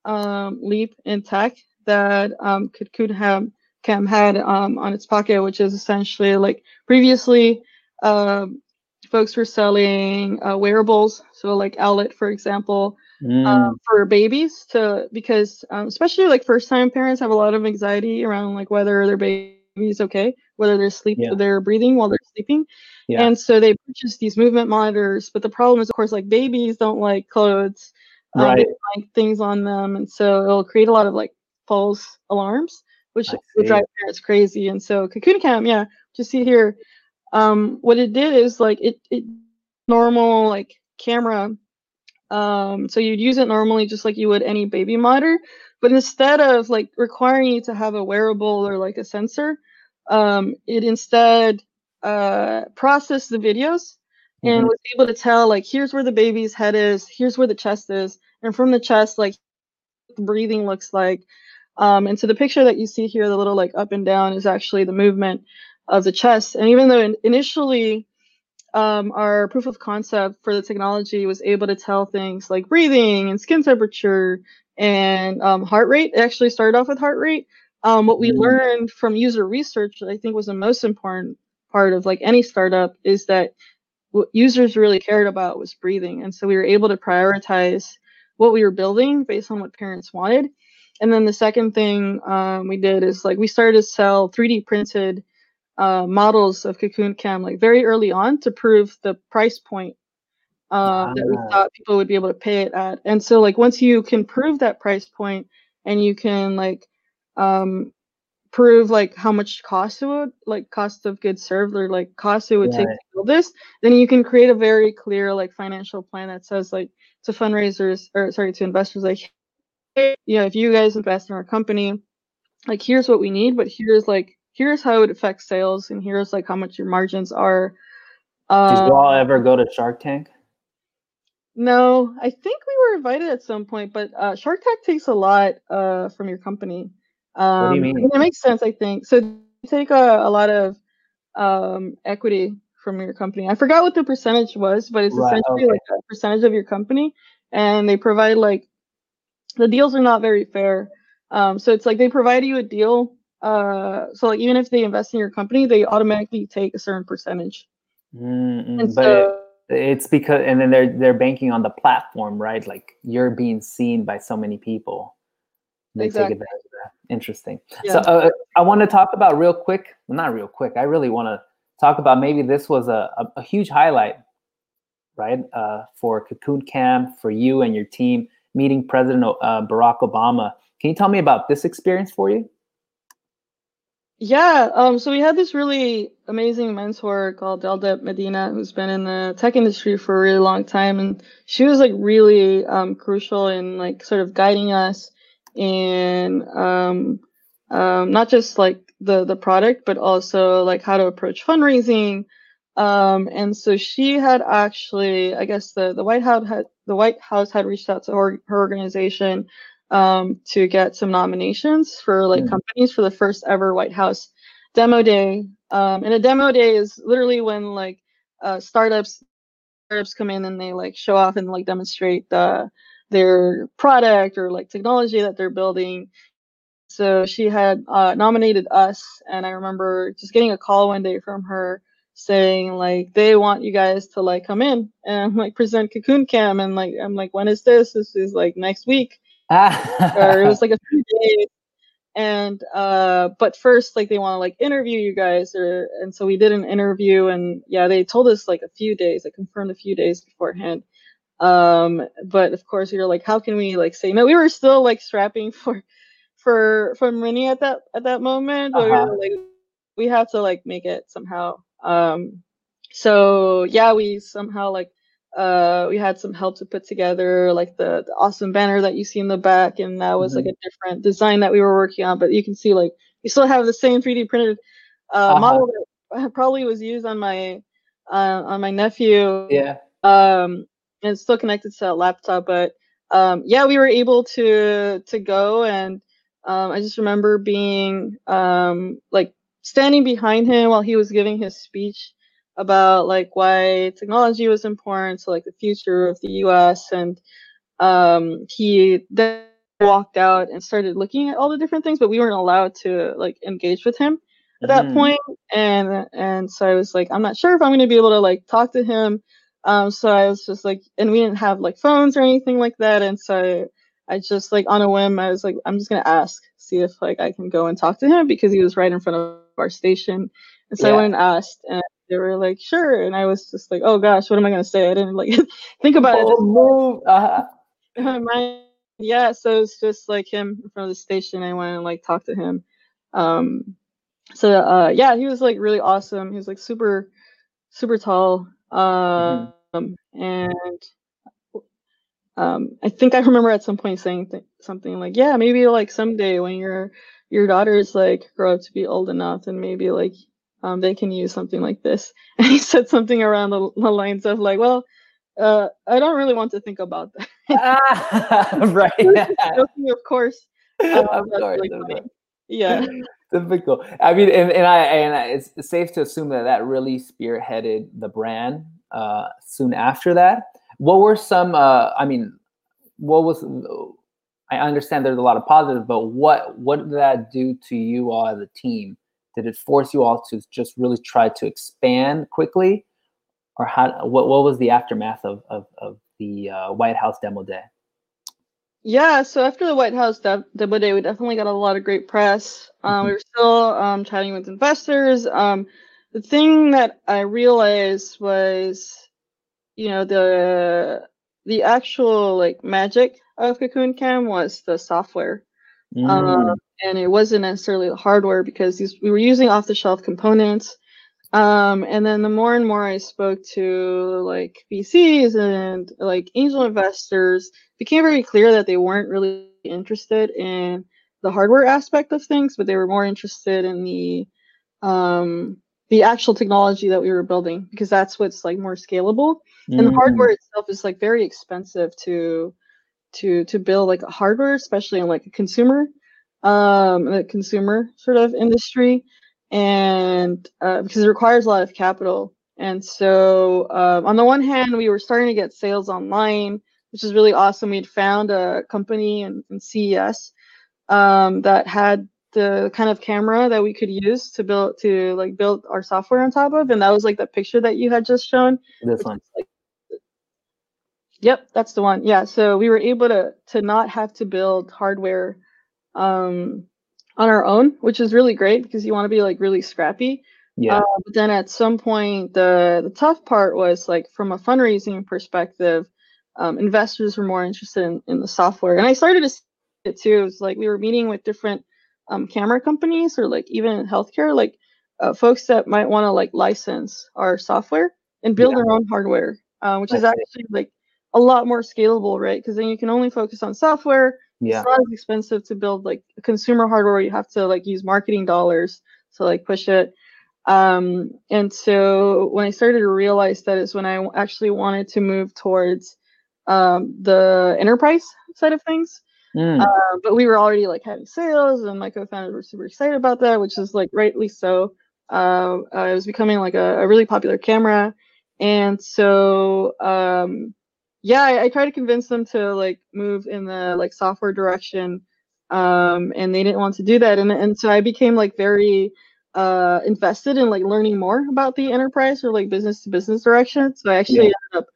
leap in tech that Cocoon Camp had on its pocket, which is essentially like previously folks were selling wearables, so like Owlet, for example, for babies, because especially like first-time parents have a lot of anxiety around like whether their baby is okay, whether they're breathing while they're sleeping, and so they purchased these movement monitors. But the problem is, of course, like babies don't like clothes, they don't like things on them, and so it'll create a lot of like false alarms, which would drive parents crazy. And so Cocoon Camp, just see here. What it did is like it normal like camera, so you'd use it normally just like you would any baby monitor, but instead of like requiring you to have a wearable or like a sensor, it instead processed the videos and was able to tell like here's where the baby's head is, here's where the chest is, and from the chest like the breathing looks like, and so the picture that you see here, the little like up and down, is actually the movement of the chest. And even though initially our proof of concept for the technology was able to tell things like breathing and skin temperature and heart rate, it actually started off with heart rate. What we learned from user research, I think was the most important part of like any startup, is that what users really cared about was breathing. And so we were able to prioritize what we were building based on what parents wanted. And then the second thing we did is like we started to sell 3D printed models of Cocoon Camp like very early on to prove the price point that we thought people would be able to pay it at. And so like once you can prove that price point and you can like prove like how much cost it would, like cost of goods served or like cost it would take to build this, then you can create a very clear like financial plan that says like to fundraisers or to investors, like, hey, you know, if you guys invest in our company, like here's what we need, but here's like here's how it affects sales and here's like how much your margins are. Did you all ever go to Shark Tank? No, I think we were invited at some point, but Shark Tank takes a lot from your company. What do you mean? It makes sense, I think. So they take a lot of equity from your company. I forgot what the percentage was, but it's essentially like a percentage of your company, and they provide like the deals are not very fair. So it's like they provide you a deal. So like even if they invest in your company, they automatically take a certain percentage. Mm-hmm. And so, it's because, and then they're banking on the platform, right? Like you're being seen by so many people. They take advantage of that. Interesting. Yeah. So I want to talk about real quick, not real quick. I really want to talk about maybe this was a huge highlight, right? For Cocoon Camp, for you and your team, meeting President Barack Obama. Can you tell me about this experience for you? Yeah, so we had this really amazing mentor called Deldeep Medina, who's been in the tech industry for a really long time, and she was like really crucial in like sort of guiding us in not just like the product, but also like how to approach fundraising. And so she had actually, I guess the White House had reached out to her organization to get some nominations for like companies for the first ever White House Demo Day. And a demo day is literally when like startups come in and they like show off and like demonstrate their product or like technology that they're building. So she had nominated us, and I remember just getting a call one day from her saying like they want you guys to like come in and like present Cocoon Camp, and like I'm like, when is this? This is like next week. Or it was like a few days, and but first like they want to like interview you guys, and so we did an interview, and yeah, they told us like a few days, like confirmed a few days beforehand, but of course we were like, how can we like say no? We were still like strapping for money at that moment, but we were like, we have to like make it somehow. So yeah, we somehow like we had some help to put together like the awesome banner that you see in the back, and that was like a different design that we were working on, but you can see like we still have the same 3D printed model that probably was used on my nephew. Yeah. And it's still connected to that laptop, but yeah, we were able to go, and I just remember being like standing behind him while he was giving his speech about like why technology was important to like the future of the U.S. And he then walked out and started looking at all the different things, but we weren't allowed to like engage with him at that point. And so I was like, I'm not sure if I'm going to be able to like talk to him. So I was just like, and we didn't have like phones or anything like that. And so I just like on a whim, I was like, I'm just going to ask, see if like I can go and talk to him, because he was right in front of our station. And so I went and asked, and they were like, sure. And I was just like, oh gosh, what am I going to say? I didn't like think about it. Move. Yeah, so it's just like him in front of the station. I went and like talked to him. Yeah, he was like really awesome. He was like super, super tall. And I think I remember at some point saying something like, yeah, maybe like someday when your daughters like grow up to be old enough, and maybe like they can use something like this. And he said something around the lines of like, well, I don't really want to think about that. Right. Of course. Yeah. Typical. I mean, and I, it's safe to assume that really spearheaded the brand soon after that. What were some, I understand there's a lot of positives, but what did that do to you all as a team? Did it force you all to just really try to expand quickly, or what was the aftermath of the White House Demo Day? Yeah, so after the White House Demo Day, we definitely got a lot of great press. We were still chatting with investors. The thing that I realized was you know, the actual like magic of Cocoon Camp was the software. And it wasn't necessarily the hardware, because these, we were using off-the-shelf components. And then the more and more I spoke to like VCs and like angel investors, it became very clear that they weren't really interested in the hardware aspect of things, but they were more interested in the actual technology that we were building, because that's what's like more scalable. And the hardware itself is like very expensive to build like a hardware, especially in like a consumer sort of industry, and because it requires a lot of capital. And so on the one hand, we were starting to get sales online, which is really awesome. We'd found a company in CES that had the kind of camera that we could use to build our software on top of, and that was like the picture that you had just shown. That's fine. Yep, that's the one. Yeah, so we were able to not have to build hardware on our own, which is really great, because you want to be like really scrappy. Yeah. But then at some point, the tough part was like from a fundraising perspective, investors were more interested in the software, and I started to see it too. It was like we were meeting with different camera companies, or like even in healthcare, like folks that might want to like license our software and build their own hardware, which is actually like a lot more scalable, right? Because then you can only focus on software. Yeah. It's not as expensive to build like consumer hardware where you have to like use marketing dollars to like push it. And so when I started to realize that is when I actually wanted to move towards the enterprise side of things. But we were already like having sales, and my co-founders were super excited about that, which is like rightly so. It was becoming like a really popular camera. And so, I tried to convince them to like move in the like software direction, and they didn't want to do that. And so I became like very invested in like learning more about the enterprise or like business to business direction. So I actually ended up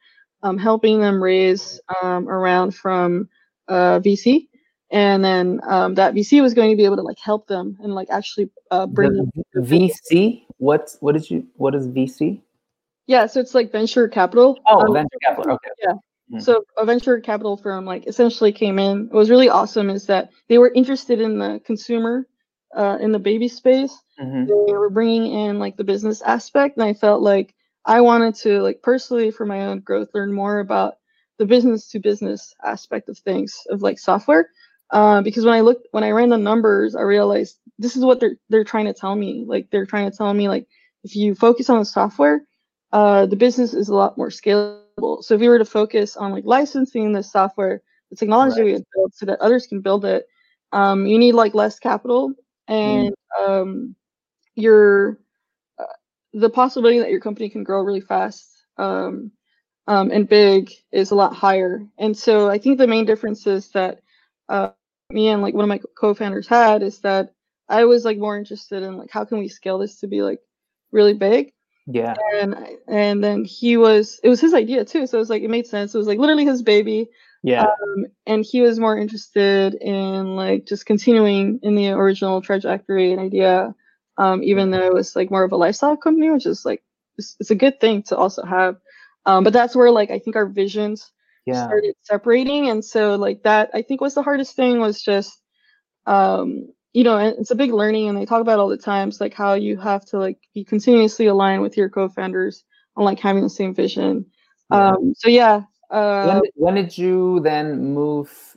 helping them raise around from VC. And then that VC was going to be able to like help them and like actually bring them. VC? What is VC? Yeah, so it's like venture capital. Oh, venture capital. Okay. Yeah. So a venture capital firm like essentially came in. What was really awesome is that they were interested in the consumer, in the baby space. They were bringing in like the business aspect, and I felt like I wanted to like personally for my own growth learn more about the business to business aspect of things, of like software, because when I ran the numbers, I realized this is what they're trying to tell me. Like they're trying to tell me like if you focus on the software, the business is a lot more scalable. So if we were to focus on like licensing the software, the technology we had built, so that others can build it, you need like less capital, and the possibility that your company can grow really fast. And big is a lot higher. And so I think the main differences that me and like one of my co-founders had is that I was like more interested in like how can we scale this to be like really big. Yeah. And then it was his idea too. So it was like, it made sense. It was like literally his baby. Yeah. And he was more interested in like just continuing in the original trajectory and idea, even though it was like more of a lifestyle company, which is like, it's a good thing to also have. But that's where like I think our visions started separating, and so like that I think was the hardest thing, was just you know, it's a big learning, and they talk about all the times like how you have to like be continuously aligned with your co-founders on like having the same vision. When did you then move?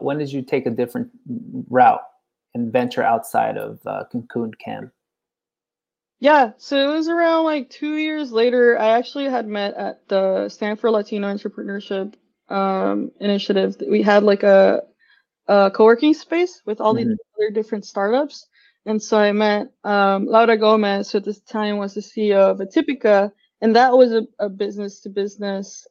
When did you take a different route and venture outside of Cocoon Camp? Yeah, so it was around like 2 years later. I actually had met at the Stanford Latino Entrepreneurship Initiative. We had like a co-working space with all these other different startups. And so I met Laura Gomez, who at this time was the CEO of Atipica. And that was a business-to-business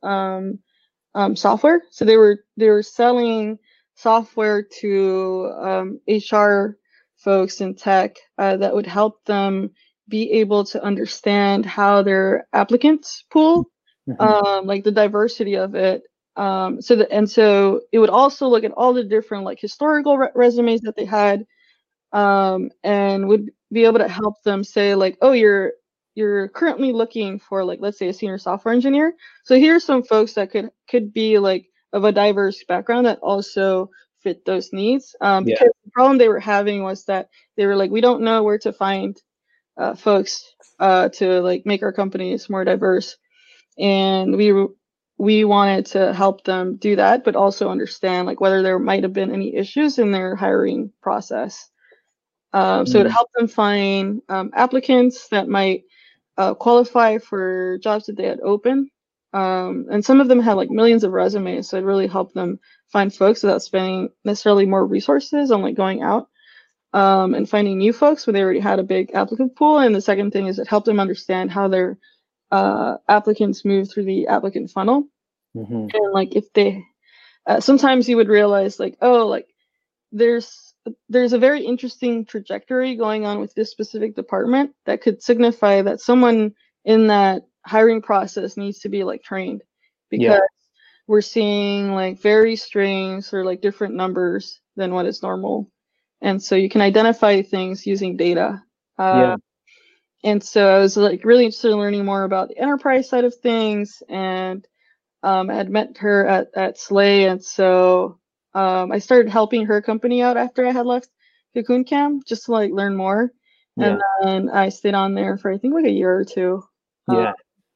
software. So they were selling software to HR folks in tech that would help them be able to understand how their applicants pool, like the diversity of it. So it would also look at all the different like historical resumes that they had, and would be able to help them say like, oh, you're currently looking for, like, let's say a senior software engineer. So here's some folks that could be like of a diverse background that also fit those needs. Because the problem they were having was that they were like, we don't know where to find folks to like make our companies more diverse. And we wanted to help them do that, but also understand like whether there might have been any issues in their hiring process. So to help them find applicants that might qualify for jobs that they had open. And some of them had like millions of resumes, so it really helped them find folks without spending necessarily more resources on like going out and finding new folks where they already had a big applicant pool. And the second thing is it helped them understand how their applicants move through the applicant funnel. And like if they, sometimes you would realize like, oh, like there's a very interesting trajectory going on with this specific department that could signify that someone in that hiring process needs to be like trained, because we're seeing like very strange or like different numbers than what is normal. And so you can identify things using data. And so I was like really interested in learning more about the enterprise side of things. And I had met her at SLAY. And so I started helping her company out after I had left Cocoon Camp just to like learn more. And then I stayed on there for I think like a year or two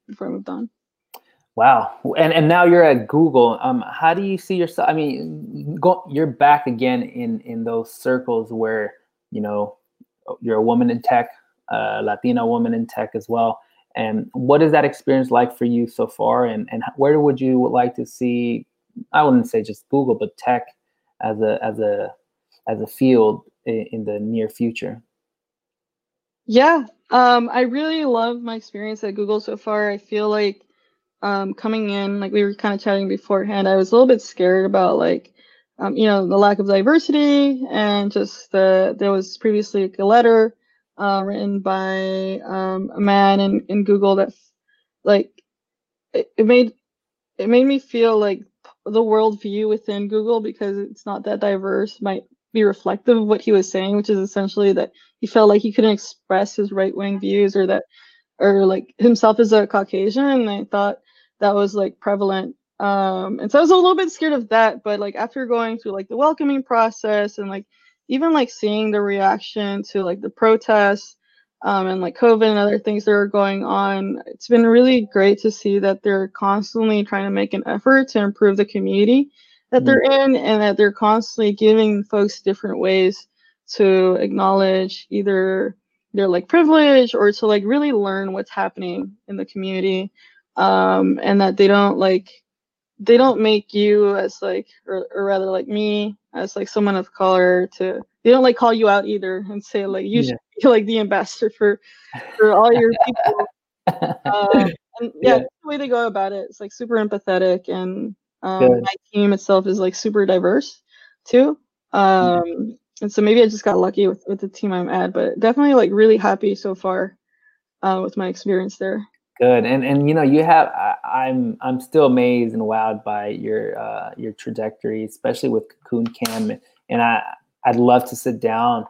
before I moved on. Wow. And now you're at Google. How do you see yourself? I mean, you're back again in those circles where, you know, you're a woman in tech, a Latina woman in tech as well. And what is that experience like for you so far? And where would you like to see, I wouldn't say just Google, but tech as a field in the near future? I really love my experience at Google so far. I feel like coming in, like we were kind of chatting beforehand, I was a little bit scared about like, you know, the lack of diversity, and just there was previously like a letter written by a man in Google that like it made me feel like the world view within Google, because it's not that diverse, might be reflective of what he was saying, which is essentially that he felt like he couldn't express his right-wing views or like himself as a Caucasian. And I thought that was like prevalent. And so I was a little bit scared of that, but like after going through like the welcoming process and like even like seeing the reaction to like the protests and like COVID and other things that are going on, it's been really great to see that they're constantly trying to make an effort to improve the community that they're in, and that they're constantly giving folks different ways to acknowledge either their like privilege or to like really learn what's happening in the community, and that they don't make you as like, or rather like me as like someone of color, to they don't like call you out either and say like you should be like the ambassador for all your people. And the way they go about it, it's like super empathetic, and my team itself is like super diverse too. And so maybe I just got lucky with the team I'm at, but definitely like really happy so far with my experience there. Good. And you know, you have, I'm still amazed and wowed by your trajectory, especially with Cocoon Camp. And I'd love to sit down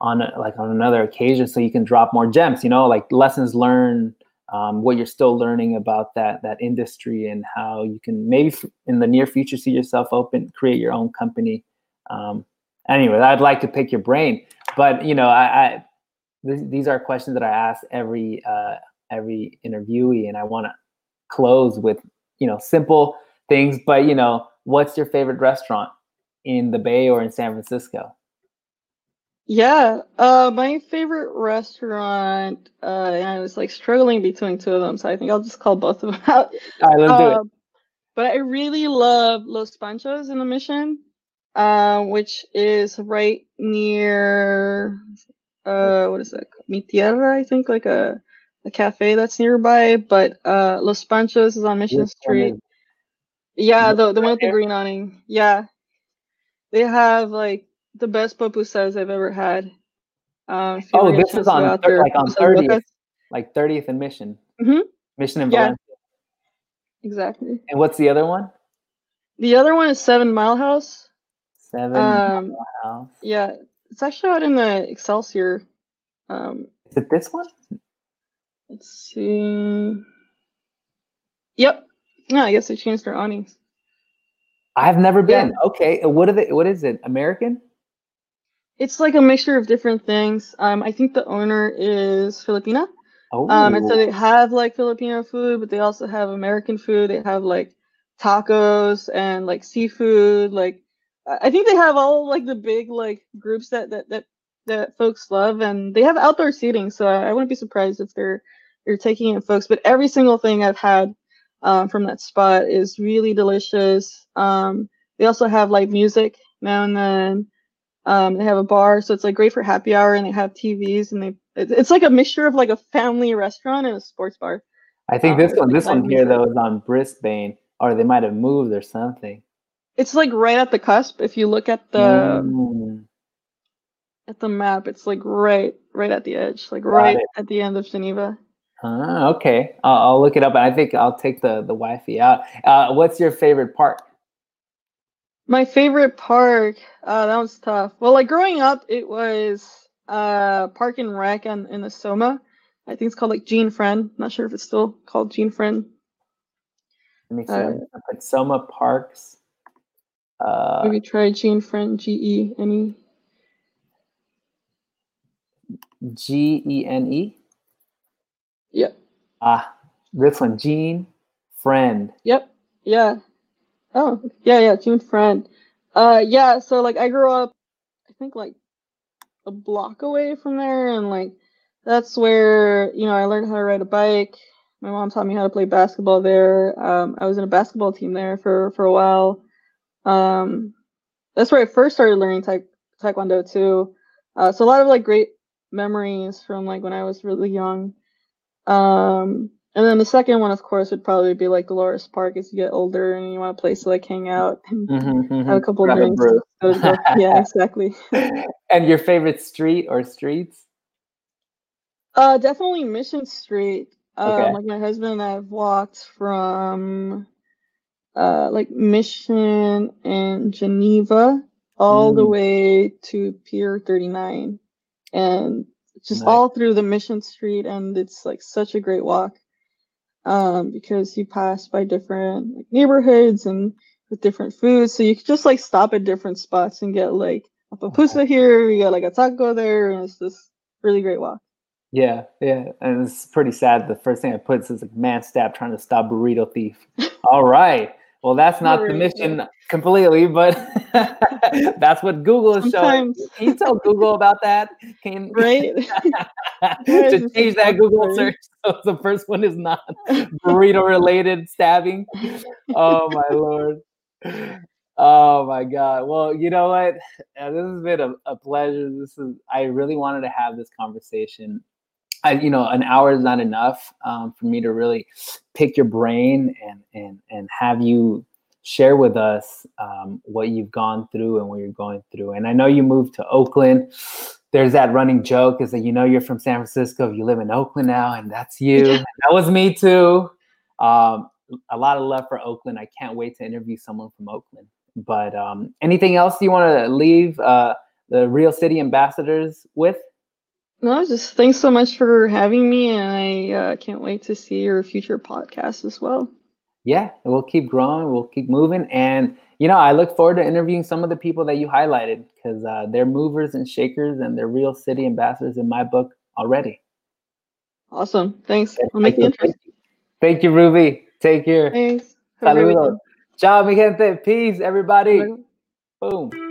on another occasion so you can drop more gems, you know, like lessons learned, what you're still learning about that industry, and how you can maybe in the near future see yourself create your own company. Anyway, I'd like to pick your brain, but you know, these are questions that I ask every interviewee, and I want to close with, you know, simple things. But you know, what's your favorite restaurant in the Bay or in San Francisco? My favorite restaurant, and I was like struggling between two of them, so I think I'll just call both of them out. All right, let's do it. But I really love Los Panchos in the Mission, which is right near what is that? Mi Tierra, I think, like a cafe that's nearby. But Los Panchos is on Mission Street. The one with the green awning. Yeah, they have like the best pupusas I've ever had. This is on on 30th, like 30th and Mission. Mission and Valencia. Exactly. And what's the other one? The other one is 7 Mile House. 7 Mile House. Yeah, it's actually out in the Excelsior. Is it this one? Let's see. Yep. No, I guess they changed their awnings. I've never been. Yeah. Okay. What are they? What is it? American? It's like a mixture of different things. I think the owner is Filipina. Oh. And so they have like Filipino food, but they also have American food. They have like tacos and like seafood. Like I think they have all like the big like groups that folks love, and they have outdoor seating. So I wouldn't be surprised if they're taking in folks. But every single thing I've had from that spot is really delicious. They also have like music now and then. They have a bar, so it's like great for happy hour, and they have TVs, and it's like a mixture of like a family restaurant and a sports bar. I think this one here though is on Brisbane, or they might have moved or something. It's like right at the cusp. If you look at the map, it's like right at the edge, like right at the end of Geneva. Okay, I'll look it up, and I think I'll take the wifey out. What's your favorite park? My favorite park, that was tough. Well, like growing up, it was Park and Rec in the Soma. I think it's called like Gene Friend. Not sure if it's still called Gene Friend. Let me see. I put Soma Parks. Maybe try Gene Friend, G-E-N-E. G-E-N-E? Yeah. Ah, this one, Gene Friend. Yep, yeah. Oh, yeah, Gene Friend. So, like, I grew up, I think, like, a block away from there, and, like, that's where, you know, I learned how to ride a bike. My mom taught me how to play basketball there. I was in a basketball team there for a while. That's where I first started learning Taekwondo, too. So a lot of, like, great memories from, like, when I was really young. And then the second one, of course, would probably be like Dolores Park as you get older and you want a place to like hang out and have a couple of drinks. Yeah, exactly. And your favorite street or streets? Definitely Mission Street. Okay. Like my husband and I have walked from like Mission and Geneva all the way to Pier 39. And just all through the Mission Street, and it's like such a great walk. Because you pass by different like, neighborhoods and with different foods, so you could just like stop at different spots and get like a pupusa here, you got like a taco there, and it's just really great walk. Yeah, and it's pretty sad. The first thing I put is like man stabbed trying to stop burrito thief. All right, well that's not the mission completely, but that's what Google is showing. Can you tell Google about that? Right? To change that Google search so the first one is not burrito-related stabbing. Oh, my Lord. Oh, my God. Well, you know what? This has been a pleasure. I really wanted to have this conversation. An hour is not enough for me to really pick your brain and have you share with us what you've gone through and what you're going through. And I know you moved to Oakland. There's that running joke is that, you know, you're from San Francisco, you live in Oakland now, and that's you. Yeah. That was me too. A lot of love for Oakland. I can't wait to interview someone from Oakland. But anything else you want to leave the Real City Ambassadors with? No, just thanks so much for having me. And I can't wait to see your future podcasts as well. Yeah, we'll keep growing. We'll keep moving. And, you know, I look forward to interviewing some of the people that you highlighted because they're movers and shakers and they're real city ambassadors in my book already. Awesome. Thanks. We'll make it interesting. Thank you, Ruby. Take care. Thanks. Saludos. Ciao, mi gente. Peace, everybody. Bye. Boom.